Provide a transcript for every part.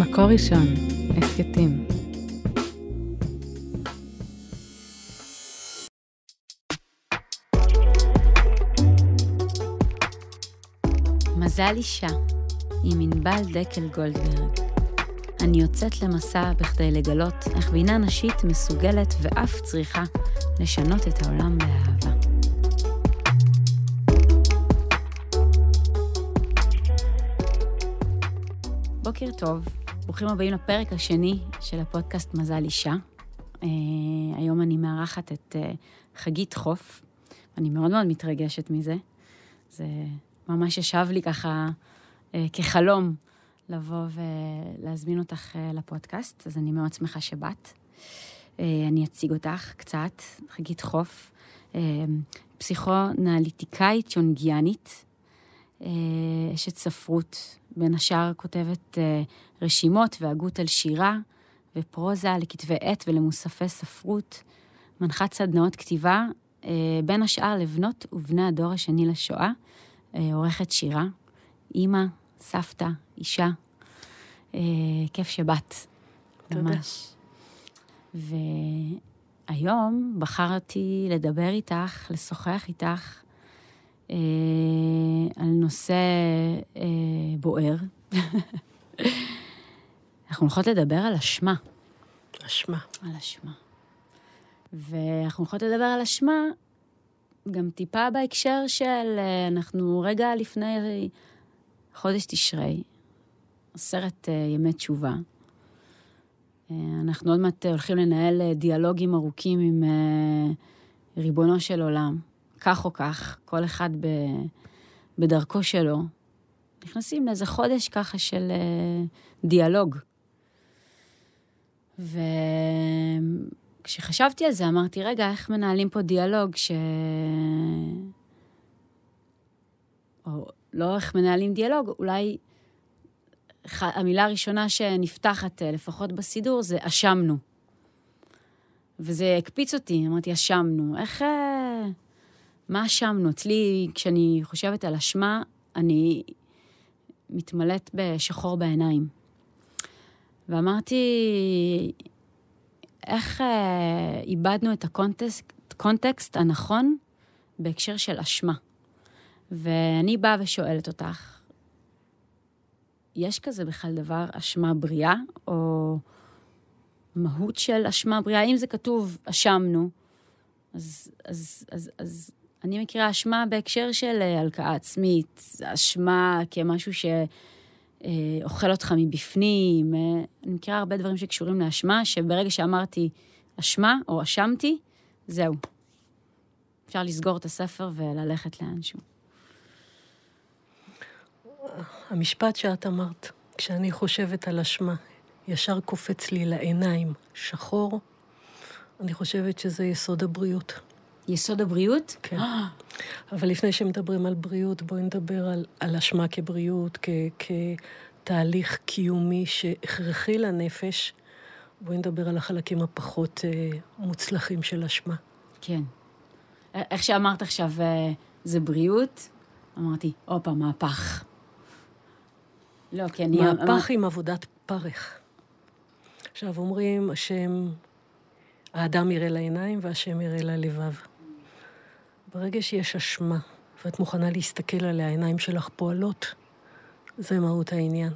מקור ראשון, הסקטים. מזל אישה, עם ענבל דקל גולדברג. אני יוצאת למסע בכדי לגלות איך בינה נשית מסוגלת ואף צריכה לשנות את העולם באהבה. בוקר טוב, ברוכים הבאים לפרק השני של הפודקאסט מזל אישה. היום אני מארחת את חגית הוף, אני מאוד מאוד מתרגשת מזה. זה ממש ישב לי ככה כחלום לבוא ולהזמין אותך לפודקאסט, אז אני מאוד שמחה שבאת. אני אציג אותך קצת, חגית הוף, פסיכואנליטיקאית יונגיאנית, אשת ספרות, בין השאר כותבת רשימות והגות על שירה ופרוזה לכתבי עת ולמוספי ספרות, מנחת סדנאות כתיבה, בין השאר לבנות ובני הדור השני לשואה, עורכת שירה, אימא, סבתא, אישה, כיף שבאת. תודה. ממש. והיום בחרתי לדבר איתך, לשוחח איתך, על נושא בוער. אנחנו הולכות לדבר על אשמה. אשמה. על אשמה. ואנחנו הולכות לדבר על אשמה גם טיפה בהקשר של אנחנו רגע לפני חודש תשרי, עשרת ימי תשובה. אנחנו עוד מעט הולכים לנהל דיאלוגים ארוכים עם ריבונו של עולם. כך או כך, כל אחד בדרכו שלו, נכנסים לאיזה חודש ככה של דיאלוג. וכשחשבתי על זה, אמרתי, רגע, איך מנהלים פה דיאלוג או לא איך מנהלים דיאלוג, אולי המילה הראשונה שנפתחת, לפחות בסידור, זה אשמנו. וזה הקפיץ אותי, אמרתי, אשמנו. איך מה אשמנו? אצלי, כשאני חושבת על אשמה, אני מתמלאת בשחור בעיניים. ואמרתי, איך איבדנו את הקונטקסט הנכון בהקשר של אשמה? ואני באה ושואלת אותך, יש כזה בכלל דבר אשמה בריאה, או מהות של אשמה בריאה? אם זה כתוב אשמנו, אז אני מכירה אשמה בהקשר של הלקאה עצמית, אשמה כמשהו שאוכל אותך מבפנים. אני מכירה הרבה דברים שקשורים לאשמה, שברגע שאמרתי אשמה או אשמתי, זהו. אפשר לסגור את הספר וללכת לאנשהו. המשפט שאת אמרת, כשאני חושבת על אשמה, ישר קופץ לי לעיניים שחור. אני חושבת שזה יסוד הבריאות. יסוד הבריאות? כן. אבל לפני שמדברים על בריאות, בואי נדבר על אשמה כבריאות, כתהליך קיומי שהכרחי לנפש. בואי נדבר על החלקים הפחות מוצלחים של אשמה. כן. איך שאמרת עכשיו, זה בריאות? אמרתי, אופה, מהפך. לא, כי אני מהפך עם עבודת פרך. עכשיו אומרים, השם האדם יראה לעיניים והשם יראה ללבב. ברגע שיש אשמה, ואת מוכנה להסתכל על העיניים שלך פועלות, זה מהות העניין.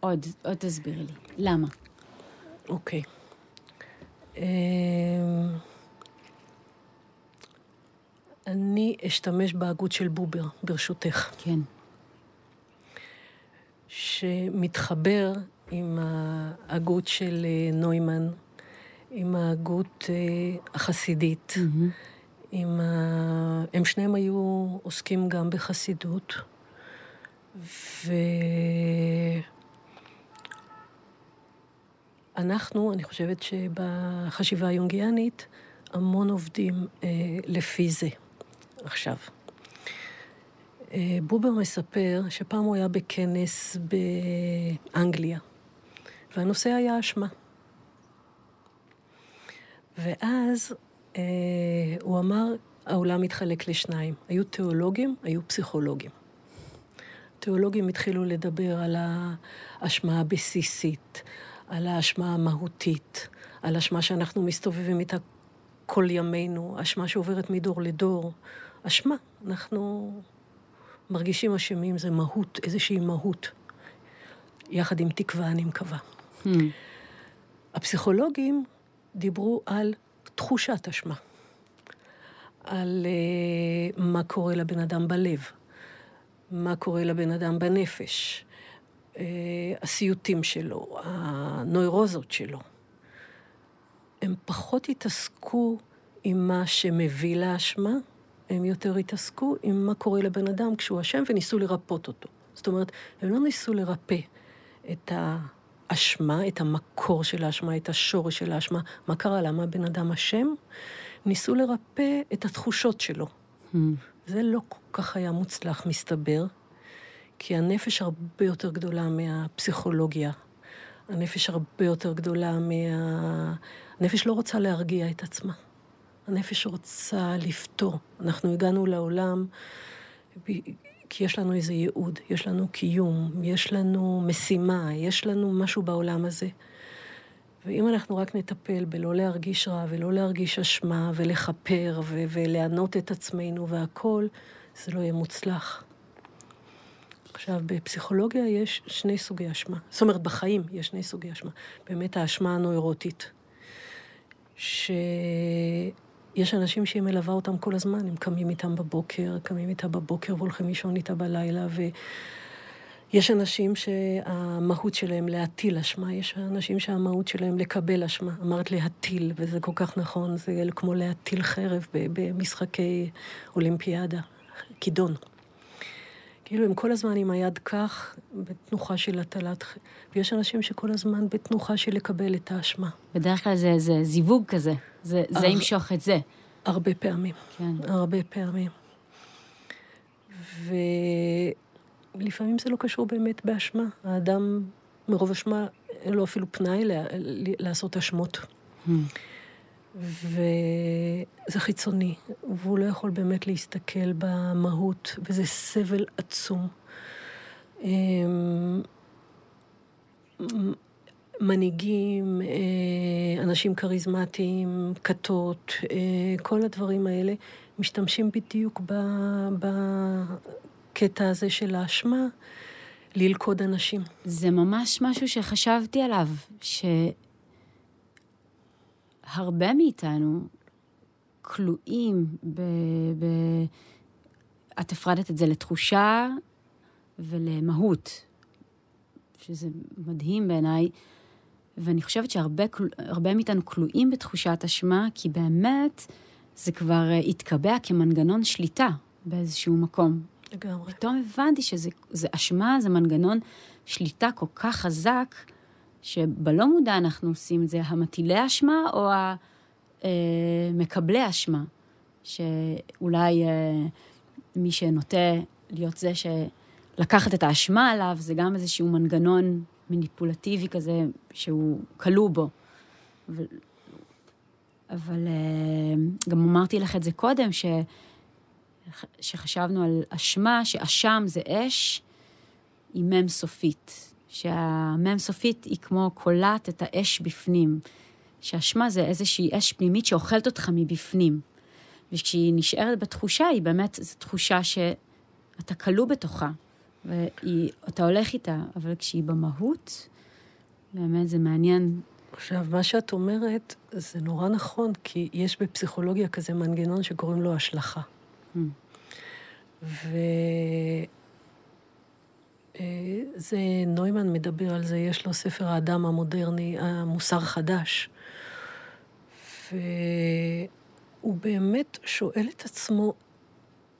עוד תסבירי לי. למה? אוקיי. אני אשתמש בהגות של בובר, ברשותך. כן. שמתחבר עם ההגות של נוימן, עם ההגות החסידית, הם שניהם היו עוסקים גם בחסידות, ואנחנו, אני חושבת שבחשיבה היונגיאנית, המון עובדים לפי זה עכשיו. בובר מספר שפעם הוא היה בכנס באנגליה, והנושא היה אשמה. ואז הוא אמר, העולם מתחלק לשניים. היו תיאולוגים, היו פסיכולוגים. תיאולוגים התחילו לדבר על האשמה הבסיסית, על האשמה המהותית, על האשמה שאנחנו מסתובבים איתה כל ימינו, אשמה שעוברת מדור לדור. אשמה, אנחנו מרגישים אשמים, זה מהות, איזושהי מהות, יחד עם תקווה, אני מקווה. הפסיכולוגים דיברו על תחושת אשמה, על מה קורה לבן אדם בלב, מה קורה לבן אדם בנפש, הסיוטים שלו, הנוירוזות שלו. הם פחות התעסקו עם מה שמביא לאשמה, הם יותר התעסקו עם מה קורה לבן אדם כשהוא אשם, וניסו לרפות אותו. זאת אומרת, הם לא ניסו לרפא את האשמה, את המקור של האשמה, את השורש של האשמה, מה קרה לה, מה בן אדם אשם, ניסו לרפא את התחושות שלו. זה לא כל כך היה מוצלח, מסתבר, כי הנפש הרבה יותר גדולה מהפסיכולוגיה. הנפש הרבה יותר גדולה הנפש לא רוצה להרגיע את עצמה. הנפש רוצה לפתור. אנחנו הגענו לעולם כי יש לנו איזה ייעוד, יש לנו קיום, יש לנו משימה, יש לנו משהו בעולם הזה. ואם אנחנו רק נטפל בלא להרגיש רע, ולא להרגיש אשמה, ולחפר, ולענות את עצמנו והכל, זה לא יהיה מוצלח. עכשיו, בפסיכולוגיה יש שני סוגי אשמה. זאת אומרת, בחיים יש שני סוגי אשמה. באמת האשמה הנוירוטית. שיש אנשים שהיא מלווה אותם כל הזמן, הם קמים איתה בבוקר, והולכים לישון איתה בלילה, ויש אנשים שהמהות שלהם להטיל אשמה, יש אנשים שהמהות שלהם לקבל אשמה. אמרת להטיל, וזה כל כך נכון, זה כמו להטיל חרב במשחקי אולימפיאדה, כידון. כאילו הם כל הזמן עם היד כך, בתנוחה של הטלת, ויש אנשים שכל הזמן בתנוחה של לקבל את האשמה. בדרך כלל זה זיווג כזה, זה ימשוך את זה. הרבה פעמים, כן. הרבה פעמים. ולפעמים זה לא קשור באמת באשמה. האדם מרוב אשמה, אין לו אפילו פנאי לעשות אשמות. וזה חיצוני, והוא לא יכול באמת להסתכל במהות, וזה סבל עצום. מנהיגים, אנשים קריזמטיים, כתות, כל הדברים האלה, משתמשים בדיוק בקטע הזה של האשמה, ללכוד אנשים. זה ממש משהו שחשבתי עליו, הרבה מאיתנו כלואים את הפרדת את זה לתחושה ולמהות, שזה מדהים בעיניי, ואני חושבת שהרבה מאיתנו כלואים בתחושת אשמה, כי באמת זה כבר התקבע כמנגנון שליטה באיזשהו מקום. לגמרי. פתאום הבנתי שזה אשמה, זה מנגנון שליטה כל כך חזק, שבלא מודע אנחנו עושים את זה, המטילי אשמה או המקבלי אשמה, שאולי מי שנוטה להיות זה שלקחת את האשמה עליו, זה גם איזשהו מנגנון מניפולטיבי כזה, שהוא קלו בו. אבל גם אמרתי לך את זה קודם, שחשבנו על אשמה, שאשם זה אש, היא מם סופית. שהמם סופית היא כמו קולט את האש בפנים, שהאשמה זה איזושהי אש פנימית שאוכלת אותך מבפנים, וכשהיא נשארת בתחושה, היא באמת זו תחושה שאתה קלו בתוכה, ואתה הולך איתה, אבל כשהיא במהות, באמת זה מעניין. עכשיו, מה שאת אומרת, זה נורא נכון, כי יש בפסיכולוגיה כזה מנגנון שקוראים לו השלכה. זה נוימן מדבר על זה, יש לו ספר האדם המודרני, המוסר חדש, והוא באמת שואל את עצמו,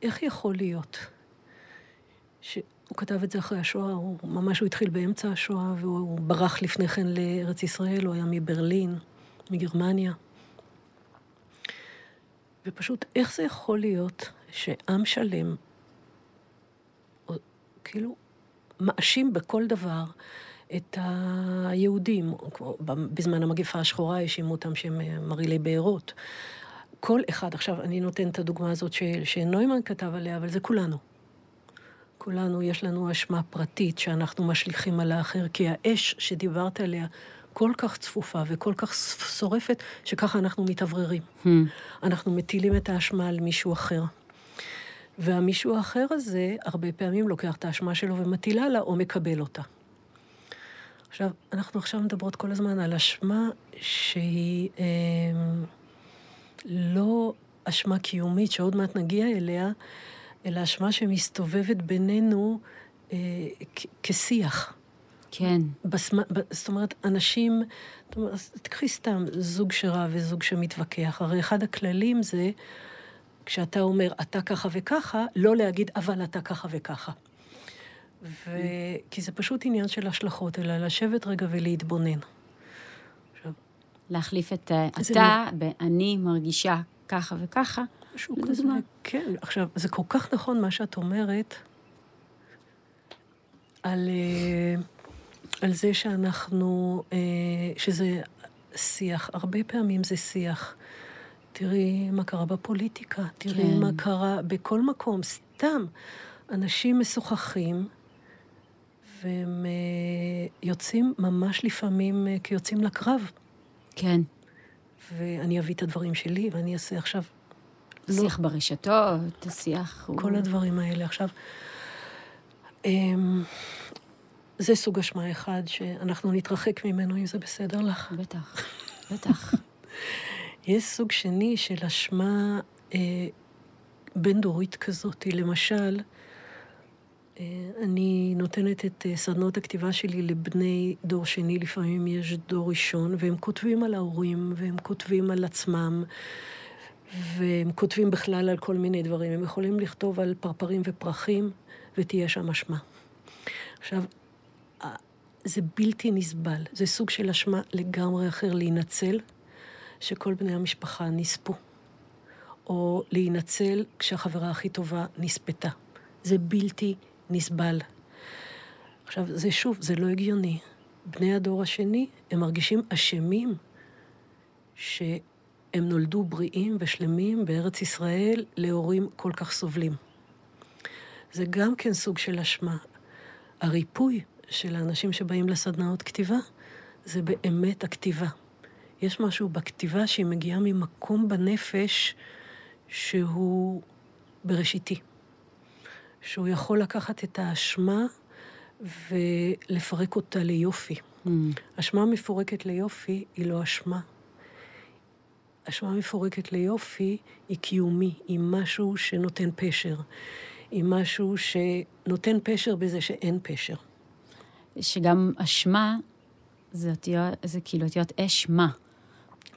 איך יכול להיות? הוא כתב את זה אחרי השואה, הוא התחיל באמצע השואה, והוא ברח לפני כן לארץ ישראל, הוא היה מברלין, מגרמניה. ופשוט, איך זה יכול להיות שעם שלם, כאילו, מאשים בכל דבר את היהודים. בזמן המגפה השחורה ישימו אותם שהם מרעילי בארות. כל אחד, עכשיו אני נותן את הדוגמה הזאת שנוימן כתב עליה, אבל זה כולנו. כולנו יש לנו אשמה פרטית שאנחנו משליכים על האחר, כי האש שדיברת עליה כל כך צפופה וכל כך שורפת, שככה אנחנו מתעבררים. אנחנו מטילים את האשמה על מישהו אחר. והמישהו האחר הזה, הרבה פעמים לוקח את האשמה שלו ומטילה לה או מקבל אותה. עכשיו, אנחנו עכשיו מדברות כל הזמן על אשמה שהיא לא אשמה קיומית, שעוד מעט נגיע אליה, אלא אשמה שמסתובבת בינינו כשיח. כן. זאת אומרת, אנשים, תקחי סתם זוג שרע וזוג שמתווכח. הרי אחד הכללים זה, כשאתה אומר, אתה ככה וככה, לא להגיד, אבל אתה ככה וככה. כי זה פשוט עניין של השלכות, אלא לשבת רגע ולהתבונן. להחליף את אתה, אני מרגישה ככה וככה. משהו כזה, כן. עכשיו, זה כל כך נכון מה שאת אומרת, על זה שאנחנו, שזה שיח, הרבה פעמים זה שיח. תראי מה קרה בפוליטיקה, תראי מה קרה בכל מקום, סתם. אנשים משוחחים, והם יוצאים ממש לפעמים כיוצאים לקרב. כן. ואני אביא את הדברים שלי, ואני אעשה עכשיו... שיח ברשתות, שיח... כל הדברים האלה. עכשיו, זה סוג אשמה אחד שאנחנו נתרחק ממנו, אם זה בסדר לך. בטח, בטח. יש סוג שני של אשמה בין-דורית כזאת. למשל, אני נותנת את סדנות הכתיבה שלי לבני דור שני, לפעמים יש דור ראשון, והם כותבים על ההורים, והם כותבים על עצמם, והם כותבים בכלל על כל מיני דברים. הם יכולים לכתוב על פרפרים ופרחים, ותהיה שם אשמה. עכשיו, זה בלתי נסבל. זה סוג של אשמה לגמרי אחר, להינצל, שכל בני המשפחה נספו. או להינצל כשהחברה הכי טובה נספתה. זה בלתי נסבל. עכשיו, זה שוב, זה לא הגיוני. בני הדור השני, הם מרגישים אשמים שהם נולדו בריאים ושלמים בארץ ישראל להורים כל כך סובלים. זה גם כן סוג של אשמה. הריפוי של האנשים שבאים לסדנאות כתיבה, זה באמת הכתיבה. יש משהו בכתיבה שהיא מגיעה ממקום בנפש שהוא בראשיתי. שהוא יכול לקחת את האשמה ולפרק אותה ליופי. אשמה מפורקת ליופי היא לא אשמה. אשמה מפורקת ליופי היא קיומי, היא משהו שנותן פשר. היא משהו שנותן פשר בזה שאין פשר. שגם אשמה זה כאילו אותיות אשמה.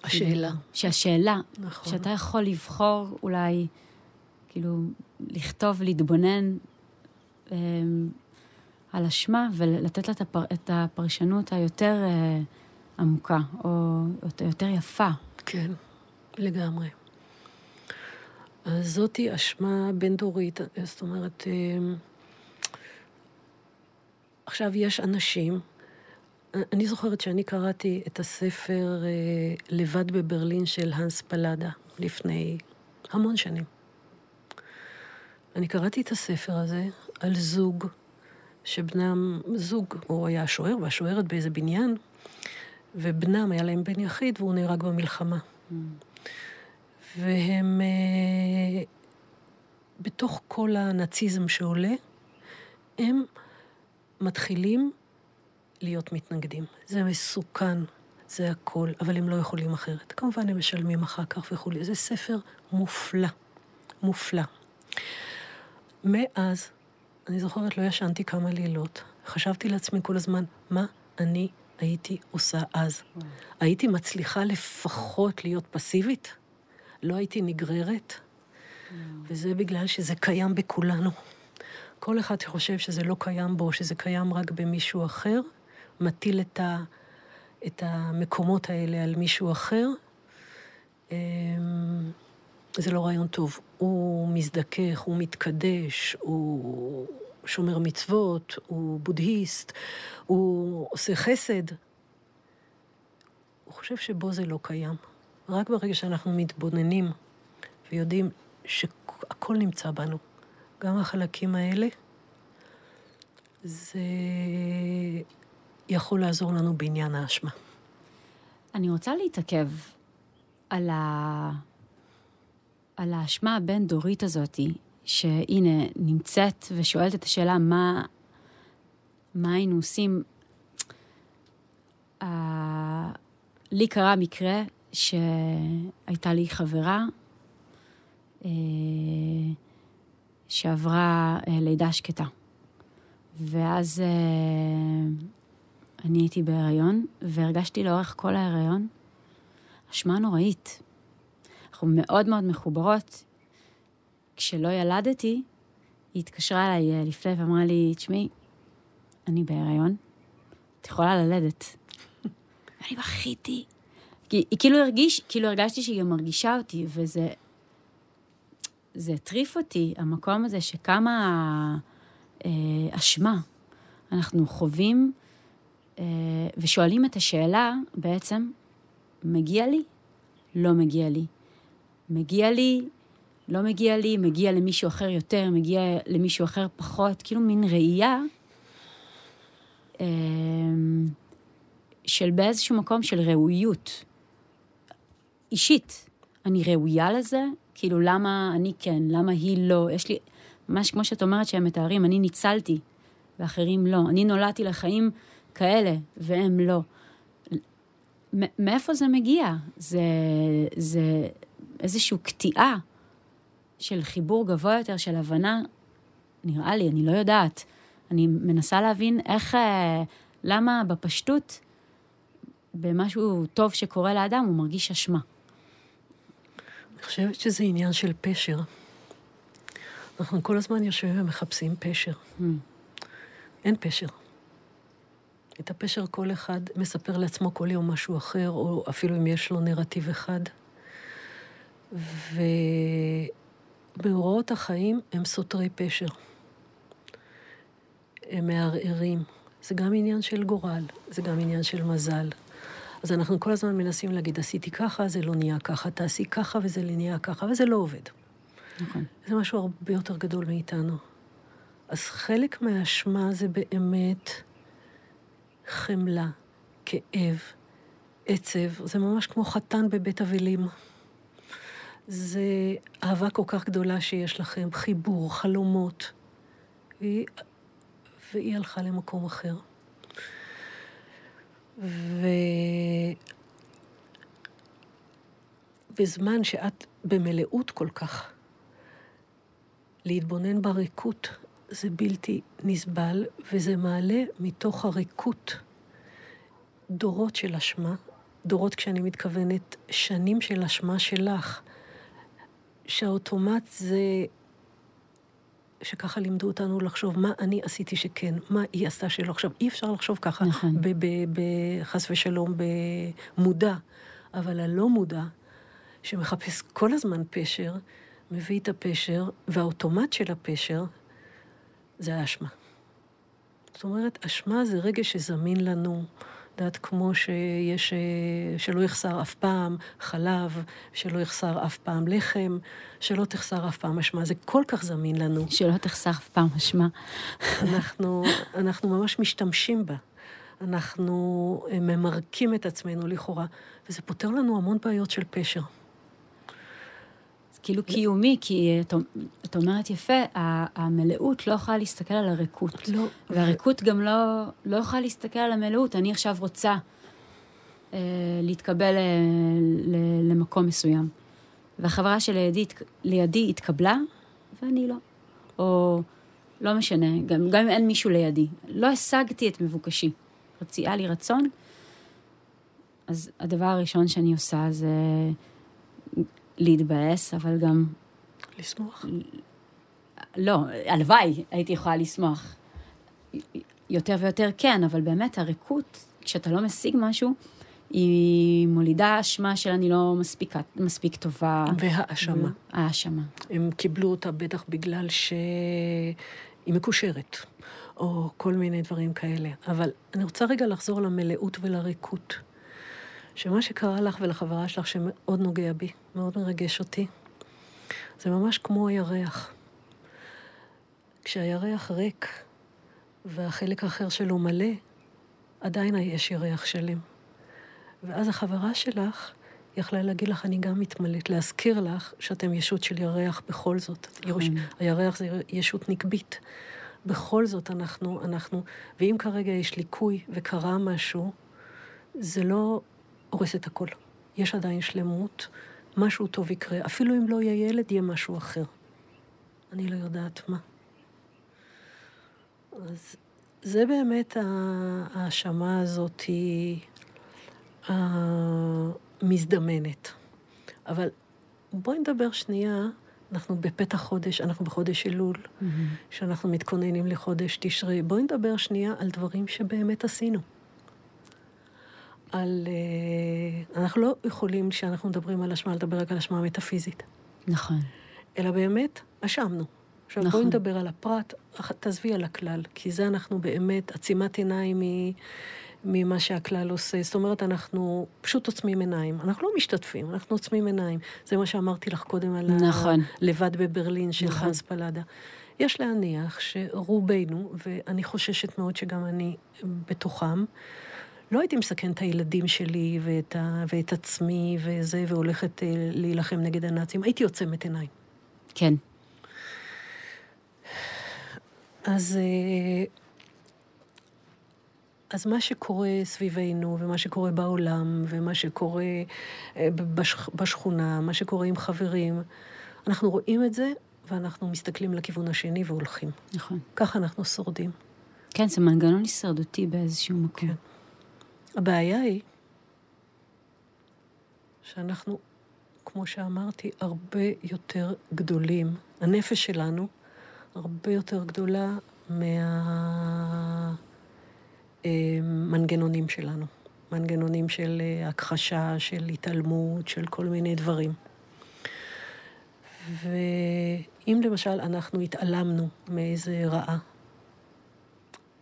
השאלה. שהשאלה, נכון. שאתה יכול לבחור אולי, כאילו, לכתוב, להתבונן על אשמה, ולתת לה את הפרשנות היותר עמוקה, או יותר יפה. כן, לגמרי. אז זאת היא אשמה בין-דורית, זאת אומרת, עכשיו יש אנשים, אני זוכרת שאני קראתי את הספר לבד בברלין של הנס פאלאדה לפני המון שנים. אני קראתי את הספר הזה על זוג שבנם, זוג, הוא היה שוער והשוערת באיזה בניין, ובנם היה להם בן יחיד והוא נהרג במלחמה. והם, בתוך כל הנאציזם שעולה, הם מתחילים להיות מתנגדים. זה מסוכן, זה הכל, אבל הם לא יכולים אחרת. כמובן הם משלמים אחר כך וכולי. זה ספר מופלא, מופלא. מאז, אני זוכרת, לא ישנתי כמה לילות. חשבתי לעצמי כל הזמן, מה אני הייתי עושה אז? הייתי מצליחה לפחות להיות פסיבית? לא הייתי נגררת? וזה בגלל שזה קיים בכולנו. כל אחד חושב שזה לא קיים בו, שזה קיים רק במישהו אחר, מטיל את המקומות האלה על מישהו אחר, זה לא רעיון טוב. הוא מזדקך, הוא מתקדש, הוא שומר מצוות, הוא בודהיסט, הוא עושה חסד. הוא חושב שבו זה לא קיים. רק ברגע שאנחנו מתבוננים ויודעים שהכל נמצא בנו, גם החלקים האלה, זה יכול לעזור לנו בעניין האשמה. אני רוצה להתעכב על על האשמה הבין דורית הזאת, שהנה נמצאת ושואלת את השאלה מה היינו עושים. לי קרה מקרה שהייתה לי חברה שעברה לידה שקטה, ואז אני הייתי בהיריון, והרגשתי לאורך כל ההיריון אשמה נוראית. אנחנו מאוד מאוד מחוברות. כשלא ילדתי, היא התקשרה אליי לפני ואמרה לי, תשמעי, אני בהיריון, את יכולה ללדת. ואני בכיתי. כי היא כאילו הרגשתי שהיא גם מרגישה אותי, וזה הטריף אותי, המקום הזה שכמה אשמה אנחנו חווים, ושואלים את השאלה, בעצם, מגיע לי? לא מגיע לי. מגיע לי, לא מגיע לי, מגיע למישהו אחר יותר, מגיע למישהו אחר פחות, כאילו מין ראייה של באיזשהו מקום של ראויות אישית. אני ראויה לזה? כאילו למה אני כן, למה היא לא? יש לי, ממש כמו שאת אומרת שהם מתארים, אני ניצלתי ואחרים לא. אני נולדתי לחיים כאלה והם לא. מאיפה זה מגיע? זה איזושהי קטיעה של חיבור גבוה יותר, של הבנה, נראה לי, אני לא יודעת. אני מנסה להבין איך, למה בפשטות, במשהו טוב שקורה לאדם, הוא מרגיש אשמה. אני חושבת שזה עניין של פשר. אנחנו כל הזמן יושבים ומחפשים פשר. אין פשר. את הפשר כל אחד מספר לעצמו כל יום משהו אחר, או אפילו אם יש לו נרטיב אחד. ובהוראות החיים הם סותרי פשר. הם מערערים. זה גם עניין של גורל, זה גם עניין של מזל. אז אנחנו כל הזמן מנסים להגיד, עשיתי ככה, זה לא נהיה ככה, תעשי ככה וזה לא נהיה ככה, וזה לא עובד. נכון. זה משהו הרבה יותר גדול מאיתנו. אז חלק מהאשמה זה באמת חמלה, כאב, עצב. זה ממש כמו חתן בבית אבלים. זה אהבה כל כך גדולה שיש לכם, חיבור, חלומות. והיא הלכה למקום אחר. ובזמן שאת במלאות כל כך, להתבונן בריקות זה בלתי נסבל, וזה מעלה מתוך הריקות דורות של אשמה, דורות כשאני מתכוונת שנים של אשמה שלך, שהאוטומט זה שככה לימדו אותנו לחשוב מה אני עשיתי שכן, מה היא עשתה שלא. עכשיו, אי אפשר לחשוב ככה, בחס ושלום, במודע, אבל הלא מודע, שמחפש כל הזמן פשר, מביא את הפשר, והאוטומט של הפשר זה האשמה. זאת אומרת, אשמה זה רגש שזמין לנו, דעת כמו שיש, שלא יחסר אף פעם חלב, שלא יחסר אף פעם לחם, שלא תחסר אף פעם אשמה. זה כל כך זמין לנו. שלא תחסר אף פעם אשמה. אנחנו ממש משתמשים בה. אנחנו ממרקים את עצמנו לכאורה, וזה פותר לנו המון בעיות של פשר. זה כאילו קיומי, כי את אומרת יפה, המלאות לא יכולה להסתכל על הריקות. לא. והריקות גם לא יכולה להסתכל על המלאות. אני עכשיו רוצה להתקבל למקום מסוים. והחברה שלידי התקבלה, ואני לא. או לא משנה, גם אם אין מישהו לידי. לא השגתי את מבוקשי. רציעה לי רצון. אז הדבר הראשון שאני עושה זה להתבאס, אבל גם לשמוח? לא, הלוואי הייתי יכולה לשמוח. יותר ויותר כן, אבל באמת הריקות, כשאתה לא משיג משהו, היא מולידה אשמה של אני לא מספיק טובה. והאשמה. האשמה. הם קיבלו אותה בטח בגלל שהיא מקושרת, או כל מיני דברים כאלה. אבל אני רוצה רגע לחזור למלאות ולריקות. שמה שקרה לך ולחברה שלך שמאוד נוגע בי, מאוד מרגש אותי, זה ממש כמו הירח. כשהירח ריק והחלק האחר שלו מלא, עדיין יש ירח שלם. ואז החברה שלך יכלה להגיד לך, אני גם מתמלאת, להזכיר לך שאתם ישות של ירח בכל זאת. הירח זה ישות נקבית. בכל זאת אנחנו, ואם כרגע יש ליקוי וקרה משהו, זה לא הורס את הכל. יש עדיין שלמות, משהו טוב יקרה. אפילו אם לא יהיה ילד, יהיה משהו אחר. אני לא יודעת מה. אז זה באמת ההאשמה הזאת היא המזדמנת. אבל בואי נדבר שנייה, אנחנו בפתח חודש, אנחנו בחודש אלול, שאנחנו מתכוננים לחודש תשרי. בואי נדבר שנייה על דברים שבאמת עשינו. אנחנו לא יכולים, כשאנחנו מדברים על אשמה, לדבר רק על אשמה מטאפיזית. נכון. אלא באמת, אשמנו. עכשיו בואי נדבר על הפרט, תזבי על הכלל, כי זה אנחנו באמת, עצימת עיניים ממה שהכלל עושה. זאת אומרת, אנחנו פשוט עוצמים עיניים. אנחנו לא משתתפים, אנחנו עוצמים עיניים. זה מה שאמרתי לך קודם על לבד בברלין של הנס פאלאדה. יש להניח שרובנו, ואני חוששת מאוד שגם אני בתוכם, לא הייתי מסכן את הילדים שלי ואת עצמי וזה, והולכת להילחם נגד הנאצים. הייתי עוצמת עיניים. כן. אז מה שקורה סביבנו, ומה שקורה בעולם, ומה שקורה בשכונה, מה שקורה עם חברים, אנחנו רואים את זה, ואנחנו מסתכלים לכיוון השני והולכים. נכון. ככה אנחנו שורדים. כן, זה מנגנון הישרדותי באיזשהו מקום. כן. הבעיה היא שאנחנו, כמו שאמרתי, הרבה יותר גדולים. הנפש שלנו הרבה יותר גדולה מהמנגנונים שלנו. מנגנונים של הכחשה, של התעלמות, של כל מיני דברים. ואם למשל אנחנו התעלמנו מאיזה רעה,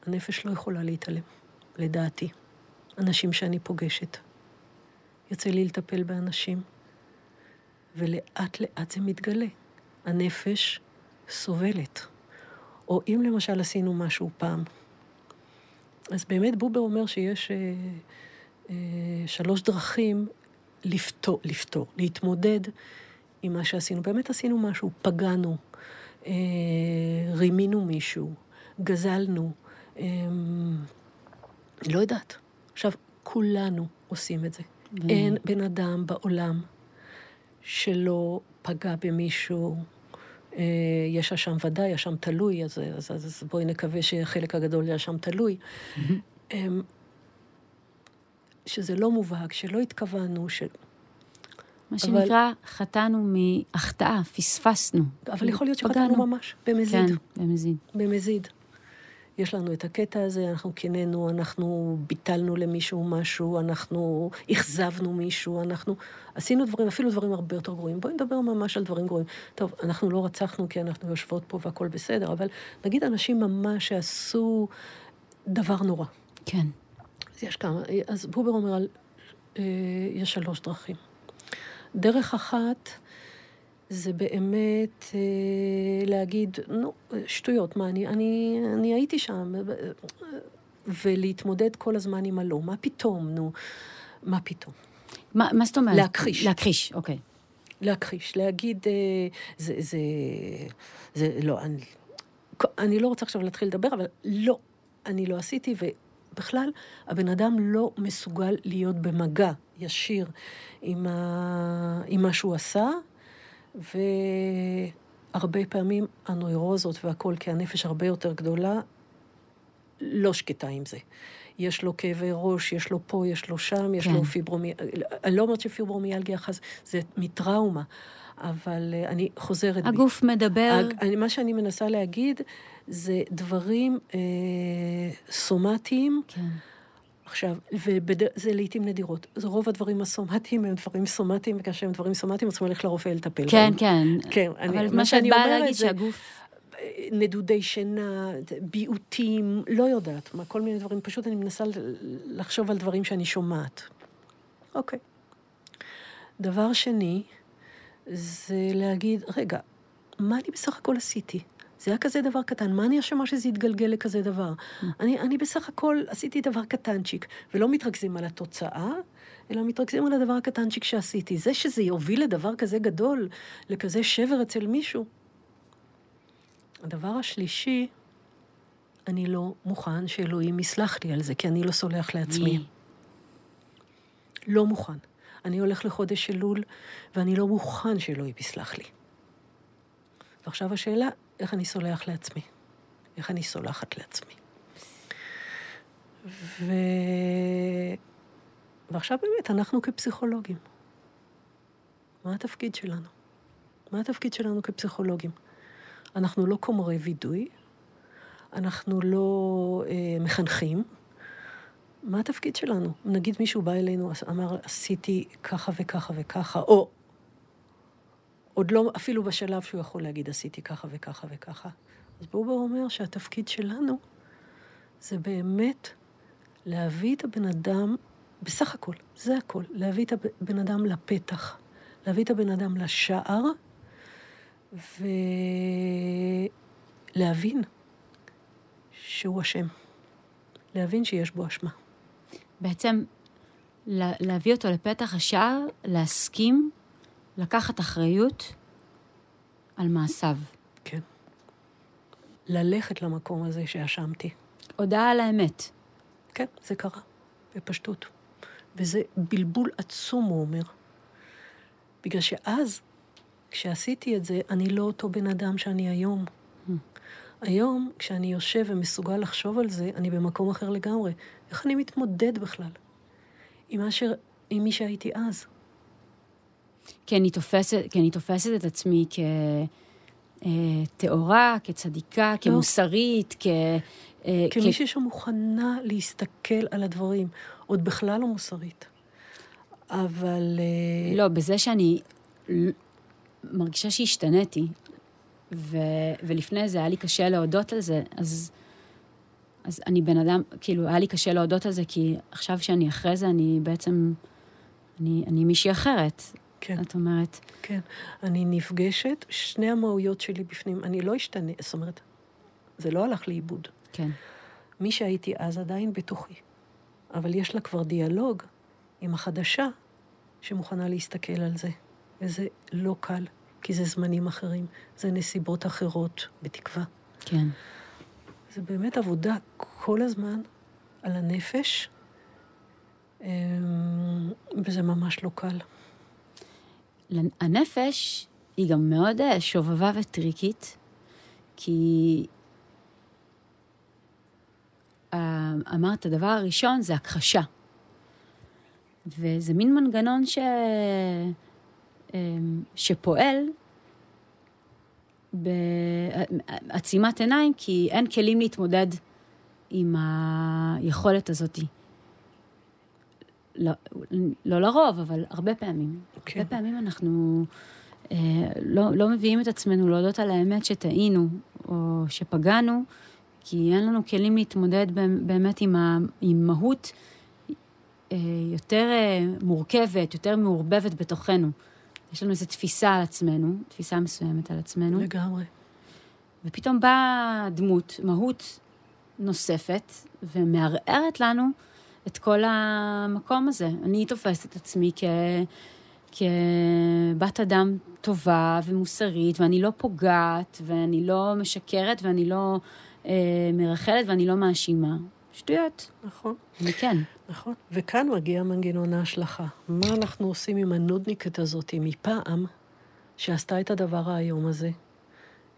הנפש לא יכולה להתעלם, לדעתי. אנשים שאני פוגשת. יוצא לי לטפל באנשים, ולאט לאט זה מתגלה. הנפש סובלת. או אם למשל עשינו משהו פעם. אז באמת בובר אומר שיש 3 דרכים לפתור, להתמודד עם מה שעשינו. באמת עשינו משהו, פגענו, רימינו מישהו, גזלנו, לא יודעת. עכשיו, כולנו עושים את זה. אין בן אדם בעולם שלא פגע במישהו. יש שם ודאי, יש שם תלוי, אז בואי נקווה שחלק הגדול יש שם תלוי. שזה לא מובהק, שלא התכוונו. מה שנקרא, חטאנו מהחטאה, פספסנו. אבל יכול להיות שחטאנו ממש, במזיד. כן, במזיד. במזיד. יש לנו את הקטע הזה, אנחנו קיננו, אנחנו ביטלנו למישהו משהו, אנחנו הכזבנו מישהו, אנחנו עשינו דברים, אפילו דברים הרבה יותר גרועים. בואי נדבר ממש על דברים גרועים. טוב, אנחנו לא רצחנו כי אנחנו יושבות פה והכל בסדר, אבל נגיד אנשים ממש שעשו דבר נורא. כן. אז יש כמה. אז בובר אומר על, יש 3 דרכים. דרך אחת, זה באמת להגיד, נו, שטויות, מה, אני הייתי שם, ולהתמודד כל הזמן עם הלא, מה פתאום, נו, מה פתאום? מה זאת אומרת? להכחיש. להכחיש, אוקיי. להכחיש, להגיד, זה, לא, אני לא רוצה עכשיו להתחיל לדבר, אבל לא, אני לא עשיתי, ובכלל, הבן אדם לא מסוגל להיות במגע ישיר עם מה שהוא עשה, והרבה פעמים הנוירוזות והכל, כי הנפש הרבה יותר גדולה, לא שקטה עם זה. יש לו כאבי ראש, יש לו פה, יש לו שם, יש לו פיברומיאלגיה. אני לא אומרת שפיברומיאלגיה זה מטראומה, אבל אני חוזרת. הגוף מדבר. מה שאני מנסה להגיד זה דברים סומטיים. כן. עכשיו, וזה לעתים נדירות. רוב הדברים הסומטיים הם דברים סומטיים, וכאשר הם דברים סומטיים, רוצים ללכת לרופא לטפל. כן, כן. כן, אבל מה שאני אומרת זה נדודי שינה, ביעוטים, לא יודעת מה, כל מיני דברים. פשוט אני מנסה לחשוב על דברים שאני שומעת. אוקיי. דבר שני, זה להגיד, רגע, מה אני בסך הכל עשיתי? זה היה כזה דבר קטן, מה אני אשמה שזה יתגלגל לכזה דבר? אני בסך הכל עשיתי דבר קטנצ'יק, ולא מתרכזים על התוצאה, אלא מתרכזים על הדבר הקטנצ'יק שעשיתי. זה שזה יוביל לדבר כזה גדול, לכזה שבר אצל מישהו. הדבר השלישי, אני לא מוכן שאלוהים יסלח לי על זה, כי אני לא סולח לעצמי. לא מוכן. אני הולך לחודש אלול, ואני לא מוכן שאלוהים יסלח לי. ועכשיו השאלה, איך אני סולח לעצמי? איך אני סולחת לעצמי? ועכשיו באמת, אנחנו כפסיכולוגים. מה התפקיד שלנו? מה התפקיד שלנו כפסיכולוגים? אנחנו לא קומרי וידוי, אנחנו לא מחנכים. מה התפקיד שלנו? נגיד מישהו בא אלינו, אמר, עשיתי ככה וככה וככה, או עוד לא, אפילו בשלב שהוא יכול להגיד, עשיתי ככה וככה וככה. אז בובר אומר שהתפקיד שלנו זה באמת להביא את הבן אדם, בסך הכל, זה הכל, להביא את הבן אדם לפתח, להביא את הבן אדם לשער, ולהבין שהוא אשם. להבין שיש בו אשמה. בעצם, להביא אותו לפתח השער, להסכים, לקחת אחריות על מעשיו. כן. ללכת למקום הזה שאשמתי. הודעה על האמת. כן, זה קרה. בפשטות. וזה בלבול עצום, הוא אומר. בגלל שאז, כשעשיתי את זה, אני לא אותו בן אדם שאני היום. היום, כשאני יושב ומסוגל לחשוב על זה, אני במקום אחר לגמרי. איך אני מתמודד בכלל? עם מי שהייתי אז. כי אני תופסת את עצמי כתאורה, כצדיקה, כמוסרית, כמישהי שמוכנה להסתכל על הדברים, עוד בכלל לא מוסרית. אבל... לא, בזה שאני מרגישה שהשתניתי, ולפני זה היה לי קשה להודות על זה, אז אני בן אדם, כאילו, היה לי קשה להודות על זה, כי עכשיו שאני אחרי זה, אני בעצם, אני מישהי אחרת. כן. את אומרת. כן. אני נפגשת, שני המהויות שלי בפנים, אני לא אשתנה, זאת אומרת, זה לא הלך לאיבוד. כן. מי שהייתי אז עדיין בתוכי, אבל יש לה כבר דיאלוג עם החדשה, שמוכנה להסתכל על זה. וזה לא קל, כי זה זמנים אחרים, זה נסיבות אחרות, בתקווה. כן. זה באמת עבודה כל הזמן על הנפש, וזה ממש לא קל. הנפש היא גם מאוד שובבה וטריקית, כי אמרת, הדבר הראשון זה הכחשה. וזה מין מנגנון שפועל בעצימת עיניים, כי אין כלים להתמודד עם היכולת הזאת. לא לרוב, אבל הרבה פעמים. הרבה פעמים אנחנו לא מביאים את עצמנו להודות על האמת שטעינו או שפגענו, כי אין לנו כלים להתמודד באמת עם מהות יותר מורכבת, יותר מעורבבת בתוכנו. יש לנו איזו תפיסה על עצמנו, תפיסה מסוימת על עצמנו. לגמרי. ופתאום באה דמות, מהות נוספת, ומערערת לנו את כל המקום הזה. אני תופסת את עצמי כבת אדם טובה ומוסרית, ואני לא פוגעת, ואני לא משקרת, ואני לא מרחלת, ואני לא מאשימה. שטויות. נכון. וכן. נכון. וכאן מגיע מנגנון ההשלכה. מה אנחנו עושים עם הנודניקת הזאת, מפעם שעשתה את הדבר היום הזה,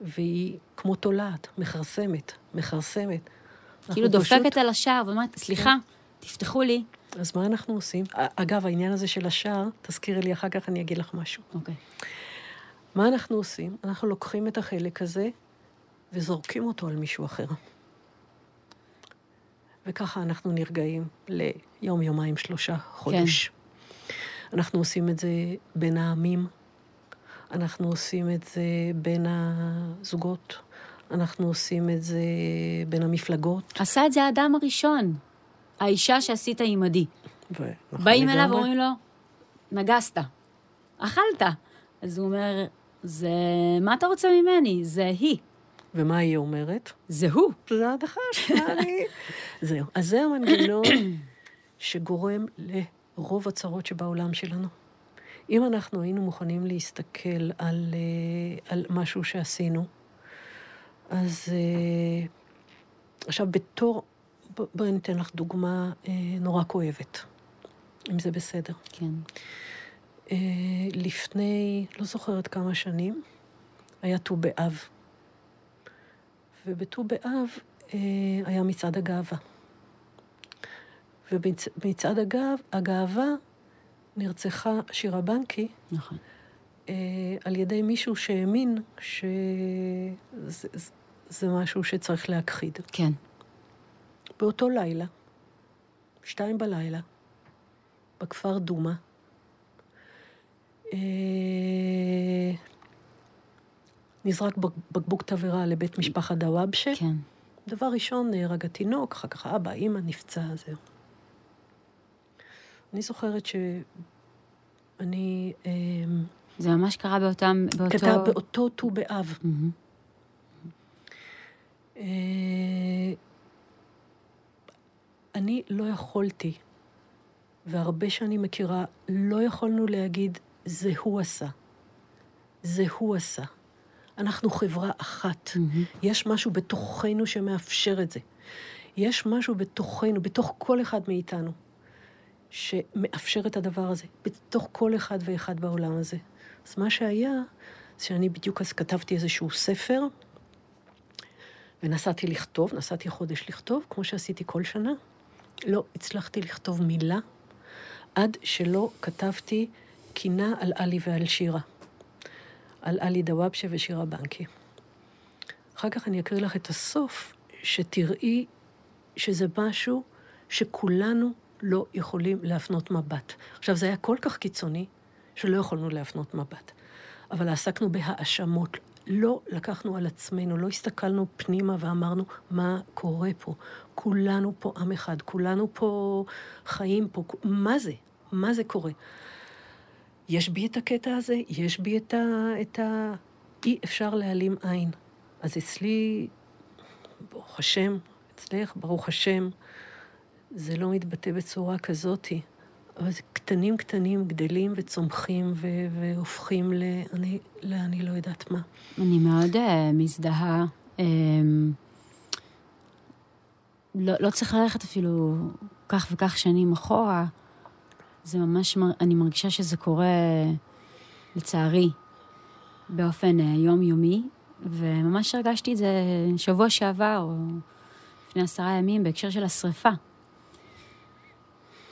והיא כמו תולעת, מחרסמת. כאילו דופקת על השער, ואומרת, סליחה, תפתחו לי. אז מה אנחנו עושים? אגב, העניין הזה של השער, תזכירי לי אחר כך, אני אגיד לך משהו. אוקיי. מה אנחנו עושים? אנחנו לוקחים את החלק הזה, וזורקים אותו על מישהו אחר. וככה אנחנו נרגעים ליום, יומיים, שלושה, חודש. כן. אנחנו עושים את זה בין העמים, אנחנו עושים את זה בין הזוגות, אנחנו עושים את זה בין המפלגות. עשה את זה האדם הראשון, האישה שעשית עימדי. באים אליו ואומרים לו, נגסת, אכלת. אז הוא אומר, מה אתה רוצה ממני? זה היא. ומה היא אומרת? זהו. זה הדחש, אני... זהו. אז זה המנגנון שגורם לרוב הצרות שבעולם שלנו. אם אנחנו היינו מוכנים להסתכל על משהו שעשינו, אז עכשיו בתור, בואי ניתן לך דוגמה נורא כואבת, אם זה בסדר. כן. לפני, לא זוכרת כמה שנים, היה ט"ו באב. ובט"ו באב היה מצעד הגאווה. ובמצעד הגאווה נרצחה שירה בנקי, נכון. על ידי מישהו שהאמין שזה משהו שצריך להכחיד. כן. באותו לילה, 2:00 בלילה, בכפר דומה, נזרק בקבוק תבערה לבית משפחת דוואבשה. כן. דבר ראשון, נהרג התינוק, אחר כך אבא, אמא, נפצע, זהו. אני זוכרת שאני... זה ממש קרה באותו ט"ו באב. אני לא יכולתי, והרבה שאני מכירה, לא יכולנו להגיד, זה הוא עשה. זה הוא עשה. אנחנו חברה אחת. יש משהו בתוכנו שמאפשר את זה. יש משהו בתוכנו, בתוך כל אחד מאיתנו, שמאפשר את הדבר הזה, בתוך כל אחד ואחד בעולם הזה. אז מה שהיה, זה שאני בדיוק אז כתבתי איזשהו ספר, ונסעתי לכתוב, נסעתי חודש לכתוב, כמו שעשיתי כל שנה. לא הצלחתי לכתוב מילה, עד שלא כתבתי קינה על אלי ועל שירה. על אלי דוואבשה ושירה בנקי. אחר כך אני אקריא לך את הסוף, שתראי שזה משהו שכולנו לא יכולים להפנות מבט. עכשיו, זה היה כל כך קיצוני, שלא יכולנו להפנות מבט. אבל עסקנו בהאשמות. לא לקחנו על עצמנו, לא הסתכלנו פנימה ואמרנו, מה קורה פה? כולנו פה עם אחד, כולנו פה חיים פה. מה זה? מה זה קורה? יש בי את הקטע הזה, יש בי את ה... אי אפשר להעלים עין. אז אצלי, ברוך השם, אצלך, ברוך השם, זה לא מתבטא בצורה כזאת, אבל זה קטנים קטנים, גדלים וצומחים והופכים לאני לא יודעת מה. אני מאוד מזדהה. לא צריך ללכת אפילו כך וכך שנים אחורה. זה ממש, אני מרגישה שזה קורה לצערי באופן יומיומי, וממש הרגשתי את זה שבוע שעבר או לפני 10 ימים בהקשר של השריפה.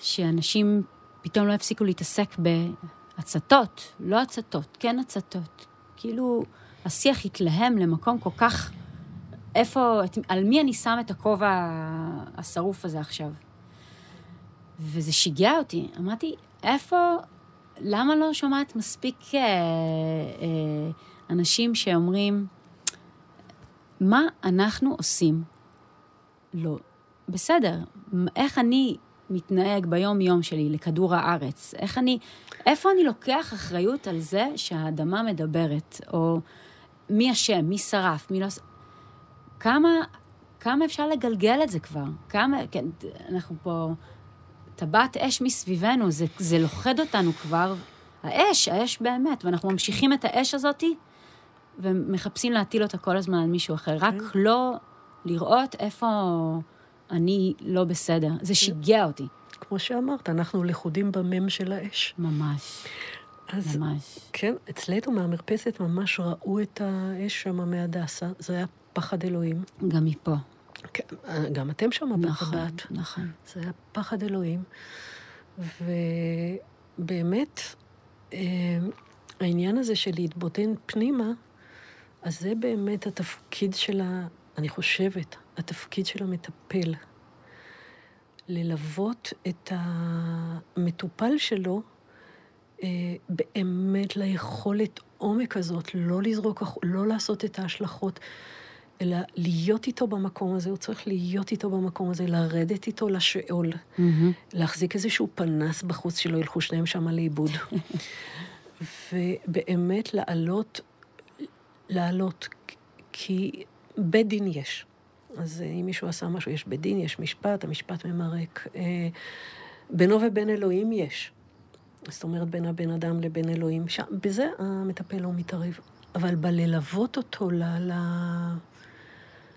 שאנשים פתאום לא הפסיקו להתעסק בהצתות, לא הצתות, כן הצתות. כאילו השיח התלהם למקום כל כך, איפה, על מי אני שם את הכובע השרוף הזה עכשיו? וזה שיגע אותי. אמרתי, איפה, למה לא שומעת מספיק אנשים שאומרים, מה אנחנו עושים? לא, בסדר, איך אני מתנהג ביום יום שלי לכדור הארץ, איך אני, איפה אני לוקח אחריות על זה שהאדמה מדברת, או מי אשם, מי שרף, מי לא... כמה אפשר לגלגל את זה כבר? כמה, כן, אנחנו פה, טבעת אש מסביבנו, זה לוחד אותנו כבר, האש באמת, ואנחנו ממשיכים את האש הזאת, ומחפשים להטיל אותה כל הזמן על מישהו אחר, רק לא לראות איפה... אני לא בסדר. זה שיגע אותי. כמו שאמרת, אנחנו לכודים במם של האש. ממש. אז, ממש. כן, אצלנו מהמרפסת ממש ראו את האש שמה מהדסה. זה היה פחד אלוהים. גם מפה. כן, גם אתם שמה נכון, בחבת. נכון. זה היה פחד אלוהים. ובאמת, העניין הזה של להתבודד פנימה, אז זה באמת התפקיד של ה... אני חושבת, התפקיד של המטפל, ללוות את המטופל שלו באמת ליכולת עומק הזאת, לא לזרוק, לא לעשות את ההשלכות, אלא להיות איתו במקום הזה, הוא צריך להיות איתו במקום הזה, לרדת איתו לשאול, להחזיק איזשהו פנס בחוץ שלא ילכו שניהם שם לאיבוד. ובאמת לעלות, כי בית דין יש. אז אם מישהו עשה משהו, יש בית דין, יש משפט, המשפט ממרק. בינו ובין אלוהים יש. זאת אומרת, בין הבן אדם לבין אלוהים. בזה המטפל לא מתערב. אבל בללוות אותו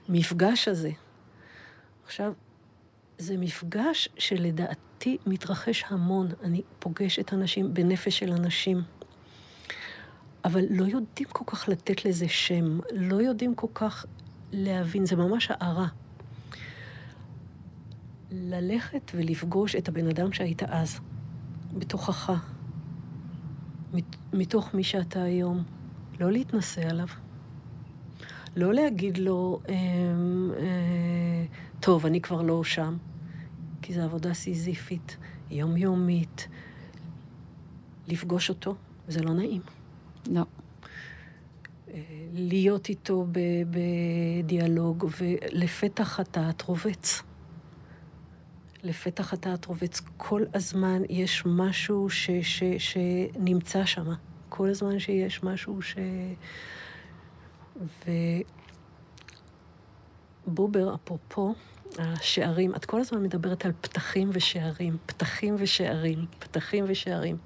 למפגש הזה. עכשיו, זה מפגש שלדעתי מתרחש המון. אני פוגשת את אנשים בנפש של אנשים. אבל לא יודעים כל כך לתת לזה שם, לא יודעים כל כך להבין, זה ממש הערה. ללכת ולפגוש את הבן אדם שהיית אז, בתוכך, מתוך מי שאתה היום, לא להתנסה עליו. לא להגיד לו, טוב, אני כבר לא שם, כי זו עבודה סיזיפית, יומיומית. לפגוש אותו, זה לא נעים. לא. להיות איתו בדיאלוג, ולפתח התעת רובץ. לפתח התעת רובץ, כל הזמן יש משהו שנמצא שם. כל הזמן שיש משהו בובר, אפרופו, השערים, את כל הזמן מדברת על פתחים ושערים, פתחים ושערים, פתחים ושערים.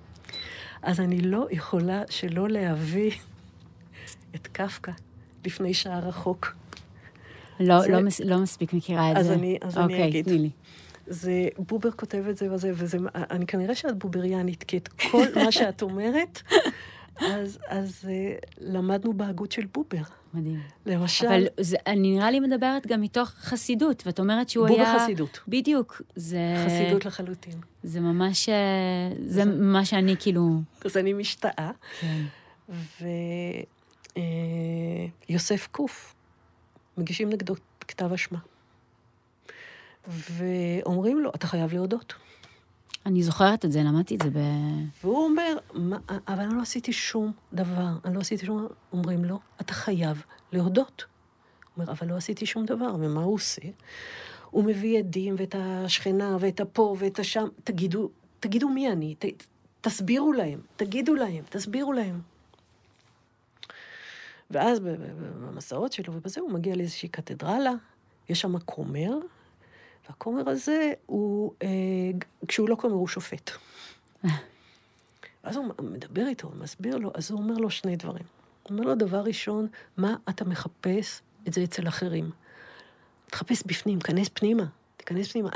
אז אני לא יכולה שלא להביא את קפקא לפני שעה רחוק. לא מספיק מכירה את זה. אז אני אגיד. אוקיי, תני לי. זה, בובר כותב את זה וזה, ואני כנראה שאת בובריאנית, כי את כל מה שאת אומרת, אז למדנו בהגות של בובר. מדהים. למשל... אבל אני נראה לי מדברת גם מתוך חסידות, ואת אומרת שהוא היה... בובר חסידות. בדיוק. חסידות לחלוטין. זה ממש... זה מה שאני כאילו... אז אני משתאה. כן. ויוסף קוף, מגישים נגדו כתב אשמה. ואומרים לו, אתה חייב להודות. אני זוכרת את זה, למדתי את זה ב... והוא אומר, אבל אני לא עשיתי שום דבר, אומרים לו, אתה חייב להודות. הוא אומר, אבל לא עשיתי שום דבר, ומה הוא עושה? הוא מביא עדים ואת השכנה ואת הפה ואת השם, תגידו מי אני, תסבירו להם, תסבירו להם. ואז במסעות שלו ובזה הוא מגיע לאיזושהי קתדרלה, יש שם כומר, והכומר הזה, כשהוא לא כומר, הוא שופט. אז הוא מדבר איתו, הוא מסביר לו, אז הוא אומר לו שני דברים. הוא אומר לו, דבר ראשון, מה אתה מחפש את זה אצל אחרים? תחפש בפנים, תיכנס פנימה,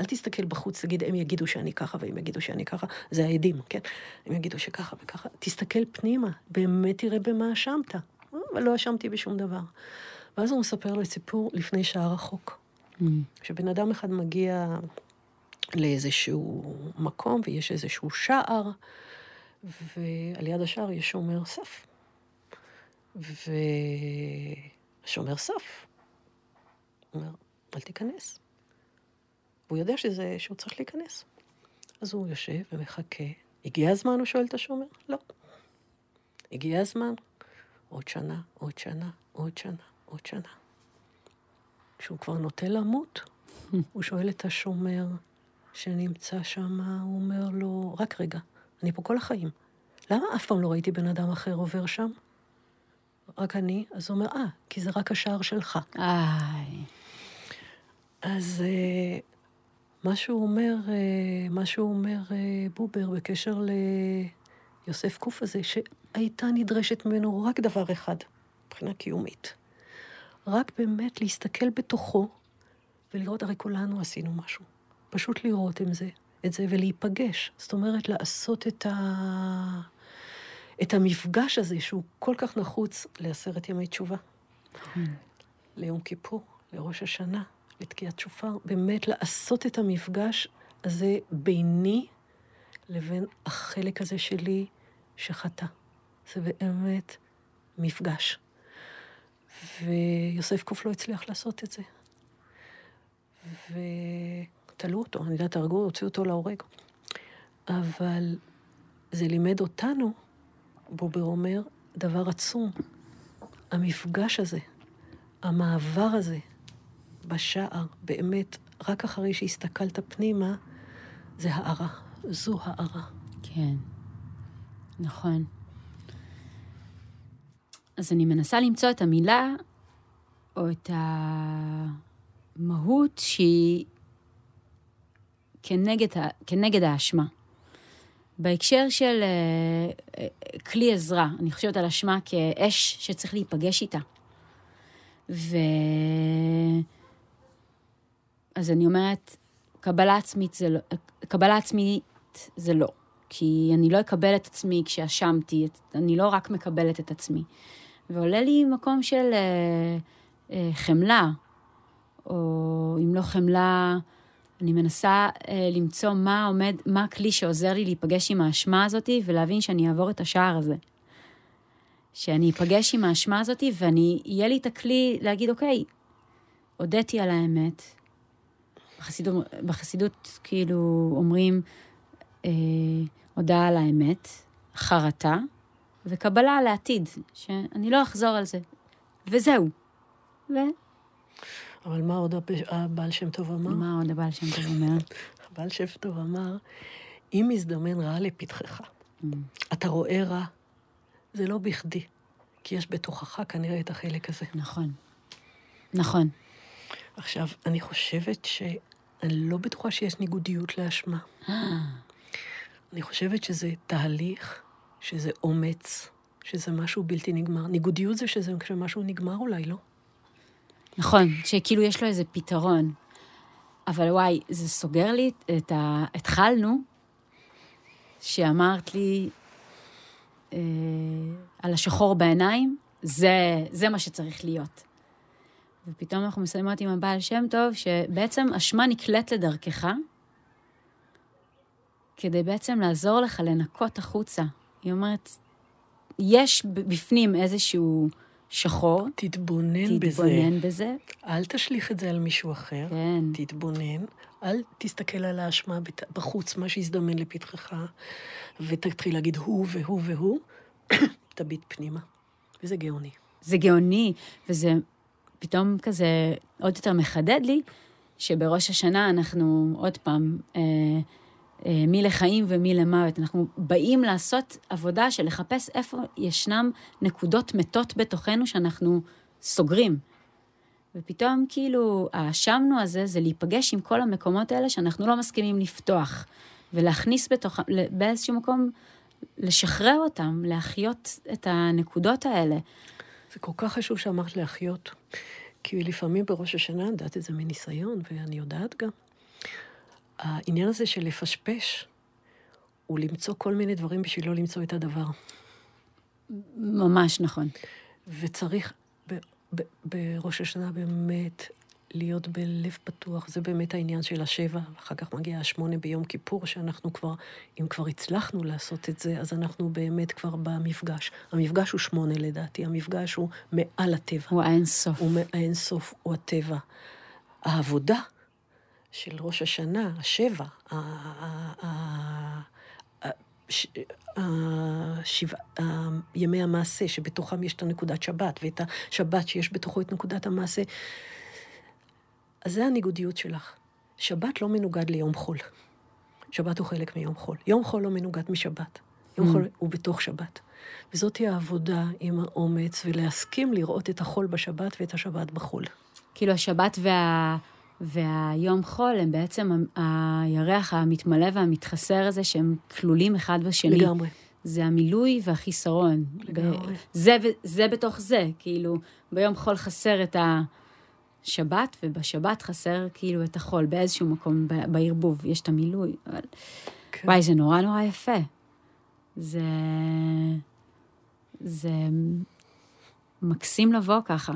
אל תסתכל בחוץ, תגיד, הם יגידו שאני ככה, והם יגידו שאני ככה, זה העדים, כן? הם יגידו שככה וככה, תסתכל פנימה, באמת תראה במה אשמת. אבל לא אשמתי בשום דבר. ואז הוא מספר לו את סיפור לפני שעה רחוק. שבן אדם אחד מגיע לאיזשהו מקום, ויש איזשהו שער, ועל יד השער יש שומר סף. והשומר סף אומר, אל תיכנס. והוא יודע שהוא צריך להיכנס. אז הוא יושב ומחכה. הגיע הזמן, הוא שואל את השומר? לא. הגיע הזמן? עוד שנה. כשהוא כבר נוטה למות, הוא שואל את השומר שנמצא שם, הוא אומר לו, רק רגע, אני פה כל החיים. למה אף פעם לא ראיתי בן אדם אחר עובר שם? רק אני? אז הוא אומר, כי זה רק השער שלך. אז מה שהוא אומר בובר בקשר ליוסף קוף הזה, שהייתה נדרשת ממנו רק דבר אחד, מבחינה קיומית. רק באמת להסתכל בתוכו, ולראות, הרי כולנו עשינו משהו. פשוט לראות את זה ולהיפגש. זאת אומרת, לעשות את המפגש הזה, שהוא כל כך נחוץ לעשרת ימי תשובה. ליום כיפור, לראש השנה, לתקיעת שופר, באמת לעשות את המפגש הזה ביני, לבין החלק הזה שלי שחטא. זה באמת מפגש. ויוסף קוף לא הצליח לעשות את זה. ותלו אותו, אני יודעת, הרגו, הוציאו אותו להורג. אבל זה לימד אותנו, בובר אומר, דבר עצום. המפגש הזה, המעבר הזה, בשער, באמת, רק אחרי שהסתכלת פנימה, זה הערה, זו הערה. כן, נכון. אז אני מנסה למצוא את המילה או את המהות שהיא כנגד האשמה. בהקשר של כלי עזרה, אני חושבת על אשמה כאש שצריך להיפגש איתה. אז אני אומרת, קבלה עצמית זה לא. כי אני לא אקבל את עצמי כשאשמתי, אני לא רק מקבלת את עצמי. ועולה לי מקום של חמלה, או אם לא חמלה, אני מנסה למצוא מה הכלי שעוזר לי להיפגש עם האשמה הזאת, ולהבין שאני אעבור את השער הזה. שאני אפגש עם האשמה הזאת, ויהיה לי את הכלי להגיד, אוקיי, הודיתי על האמת. בחסידות כאילו אומרים, הודעה על האמת, חרטה, וקבלה על העתיד, שאני לא אחזור על זה. וזהו. אבל מה עוד הבעל שם טוב אמר? מה עוד הבעל שם טוב אומר? הבעל שם טוב אמר, אם מזדמן רע לפתחך, אתה רואה רע, זה לא בכדי, כי יש בתוכך כנראה את החלק הזה. נכון. נכון. עכשיו, אני חושבת שאני לא בטוחה שיש ניגודיות לאשמה. אני חושבת שזה תהליך, שזה אומץ, שזה משהו בלתי נגמר. ניגודיות זה שזה משהו נגמר אולי, לא? נכון, שכאילו יש לו איזה פתרון. אבל וואי, זה סוגר לי את התחלנו, שאמרת לי על השחור בעיניים, זה מה שצריך להיות. ופתאום אנחנו מסיימות עם הבעל שם טוב, שבעצם אשמה נקלט לדרכך, כדי בעצם לעזור לך לנקות החוצה. היא אומרת, יש בפנים איזשהו שחור. תתבונן בזה. אל תשליך את זה על מישהו אחר. כן. תתבונן. אל תסתכל על האשמה בחוץ, מה שיזדמן לפתחך, ותתחיל להגיד הוא והוא והוא, תביט פנימה. וזה גאוני. זה גאוני, וזה פתאום כזה עוד יותר מחדד לי, שבראש השנה אנחנו עוד פעם מי לחיים ומי למוות. אנחנו באים לעשות עבודה של לחפש איפה ישנם נקודות מתות בתוכנו שאנחנו סוגרים. ופתאום כאילו האשמנו הזה זה להיפגש עם כל המקומות האלה שאנחנו לא מסכימים לפתוח, ולהכניס בתוכם, באיזשהו מקום, לשחרר אותם, להחיות את הנקודות האלה. זה כל כך חשוב שאמרת להחיות, כי לפעמים בראש השנה, אני יודעת את זה מניסיון, ואני יודעת גם, העניין הזה של לפשפש, הוא למצוא כל מיני דברים בשביל לא למצוא את הדבר. ממש נכון. וצריך בראש השנה באמת להיות בלב פתוח, זה באמת העניין של 7, אחר כך מגיע 8 ביום כיפור, שאנחנו כבר, אם כבר הצלחנו לעשות את זה, אז אנחנו באמת כבר במפגש. המפגש הוא 8 לדעתי, המפגש הוא מעל הטבע. הוא האינסוף. הוא האינסוף, הוא הטבע. העבודה של ראש השנה, 7, 7 ימי המעשה, שבתוכם יש את הנקודת שבת, ואת השבת שיש בתוכו את נקודת המעשה, אז זה הניגודיות שלך. שבת לא מנוגד ליום חול. שבת הוא חלק מיום חול. יום חול לא מנוגד משבת. יום חול הוא בתוך שבת. וזאת היא העבודה עם האומץ, ולהסכים לראות את החול בשבת ואת השבת בחול. כאילו השבת והיום חול הם בעצם הירח המתמלא והמתחסר הזה, שהם כלולים אחד בשני. לגמרי. זה המילוי והחיסרון. לגמרי. זה בתוך זה. כאילו ביום חול חסר את שבת, ובשבת חסר כאילו את החול, באיזשהו מקום, בערבוב, יש את המילוי. אבל כן. וואי, זה נורא נורא יפה. זה מקסים לבוא ככה,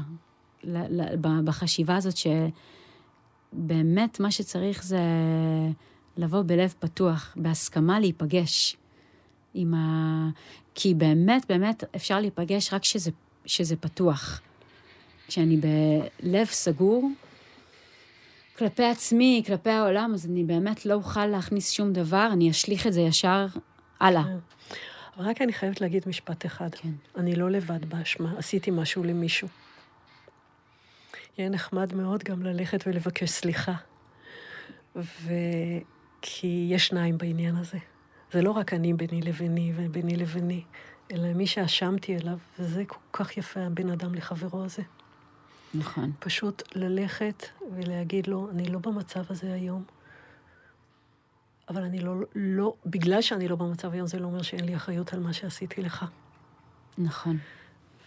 בחשיבה הזאת שבאמת מה שצריך זה לבוא בלב פתוח, בהסכמה להיפגש. כי באמת, באמת אפשר להיפגש רק שזה פתוח. כשאני בלב סגור, כלפי עצמי, כלפי העולם, אז אני באמת לא אוכל להכניס שום דבר, אני אשליך את זה ישר הלאה. רק אני חייבת להגיד משפט אחד. אני לא לבד באשמה, עשיתי משהו למישהו. יהיה נחמד מאוד גם ללכת ולבקש סליחה. כי יש שניים בעניין הזה. זה לא רק אני ביני לביני, אלא מי שאשמתי אליו, וזה כל כך יפה, בין אדם לחברו הזה. נכון. פשוט ללכת ולהגיד לו, אני לא במצב הזה היום, אבל אני לא, בגלל שאני לא במצב היום, זה לא אומר שאין לי אחריות על מה שעשיתי לך. נכון.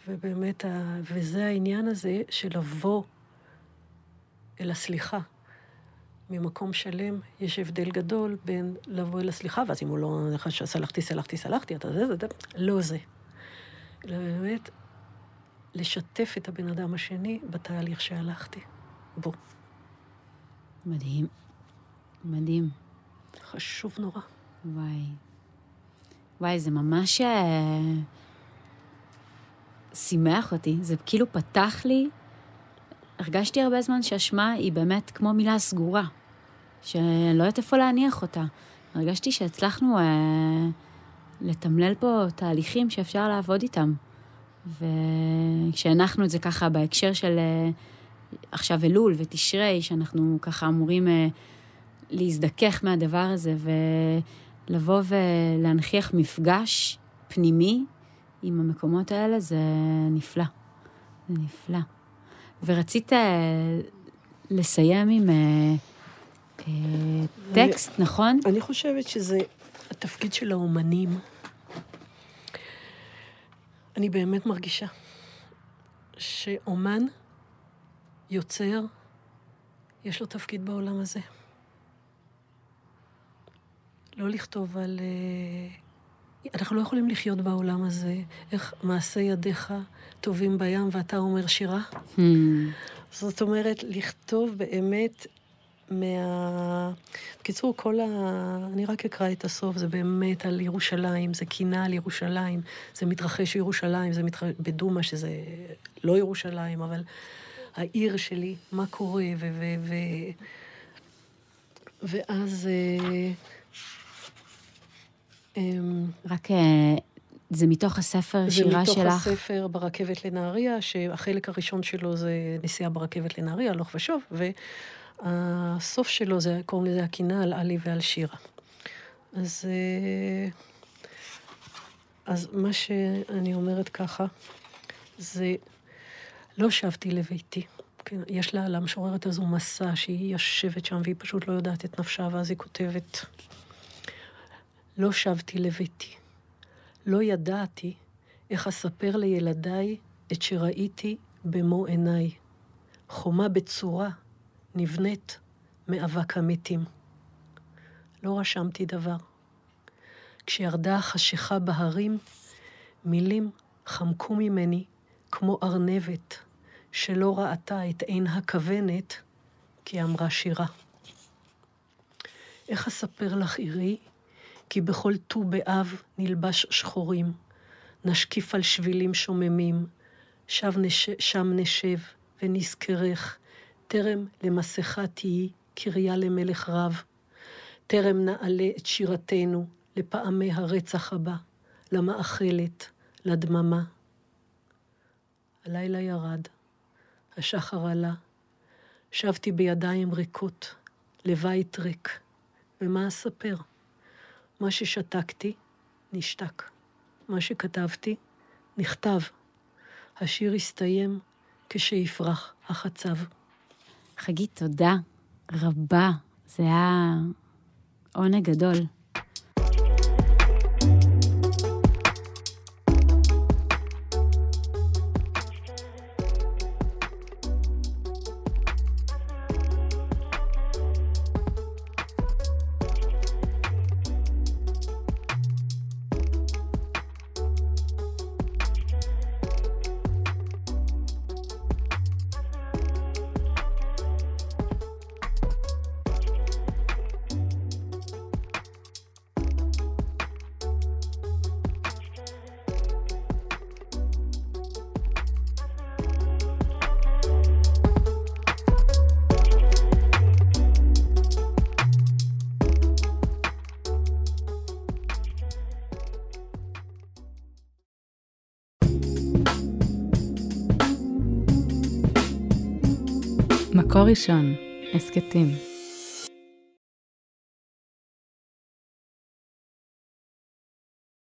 ובאמת, וזה העניין הזה של לבוא אל הסליחה. ממקום שלם יש הבדל גדול בין לבוא אל הסליחה, ואז אם הוא לא נכון שסלחתי, סלחתי, אתה זה, לא זה. אלא באמת, לשתף את הבן אדם השני בתהליך שהלכתי בו. מדהים. מדהים. חשוב נורא. וואי. וואי, זה ממש שימח אותי. זה כאילו פתח לי. הרגשתי הרבה זמן שהשמה היא באמת כמו מילה סגורה, שלא יודעת איפה להניח אותה. הרגשתי שהצלחנו לתמלל פה תהליכים שאפשר לעבוד איתם. וכשאנחנו את זה ככה בהקשר של עכשיו אלול ותשרי, שאנחנו ככה אמורים להזדכך מהדבר הזה, ולבוא ולהנחיח מפגש פנימי עם המקומות האלה, זה נפלא. זה נפלא. ורצית לסיים עם טקסט, נכון? אני חושבת שזה התפקיד של האומנים. אני באמת מרגישה שאומן יוצר, יש לו תפקיד בעולם הזה. לא לכתוב על... אנחנו לא יכולים לחיות בעולם הזה, איך מעשה ידיך טובים בים ואתה אומר שירה. זאת אומרת, לכתוב באמת מה... בקיצור, כל ה... אני רק אקרא את הסוף, זה באמת על ירושלים, זה קינה על ירושלים, זה מתרחש ירושלים, זה מתרחש בדומה שזה לא ירושלים, אבל העיר שלי, מה קורה, ואז... רק זה מתוך הספר שירה שלך? זה מתוך הספר ברכבת לנהריה, שהחלק הראשון שלו זה נסיעה ברכבת לנהריה, הלוך ושוב, והסוף שלו זה, קוראים לזה הקינה על עלי ועל שירה. אז מה שאני אומרת ככה, זה לא שבתי לביתי. יש לה למשוררת הזו מסע שהיא יושבת שם והיא פשוט לא יודעת את נפשה, ואז היא כותבת... לא שבתי לביתי, לא ידעתי איך אספר לילדיי את שראיתי במו עיניי. חומה בצורה נבנית מאבק המתים. לא רשמתי דבר. כשירדה החשיכה בהרים, מילים חמקו ממני כמו ארנבת, שלא ראתה את עין הכוונת, כי אמרה שירה. איך אספר לך עירי, כי בכל טו באב נלבש שחורים, נשקיף על שבילים שוממים, שם נשב ונזכרך, טרם למסכה תהי קריה למלך רב, טרם נעלה את שירתנו לפעמי הרצח הבא, למאכלת, לדממה. הלילה ירד, השחר עלה, שבתי בידיים ריקות, לבית ריק, ומה אספר? מה ששתקתי, נשתק. מה שכתבתי, נכתב. השיר הסתיים כשיפרח החצב. חגית, תודה רבה. זה היה עונג גדול. מקור ראשון, הסקטים.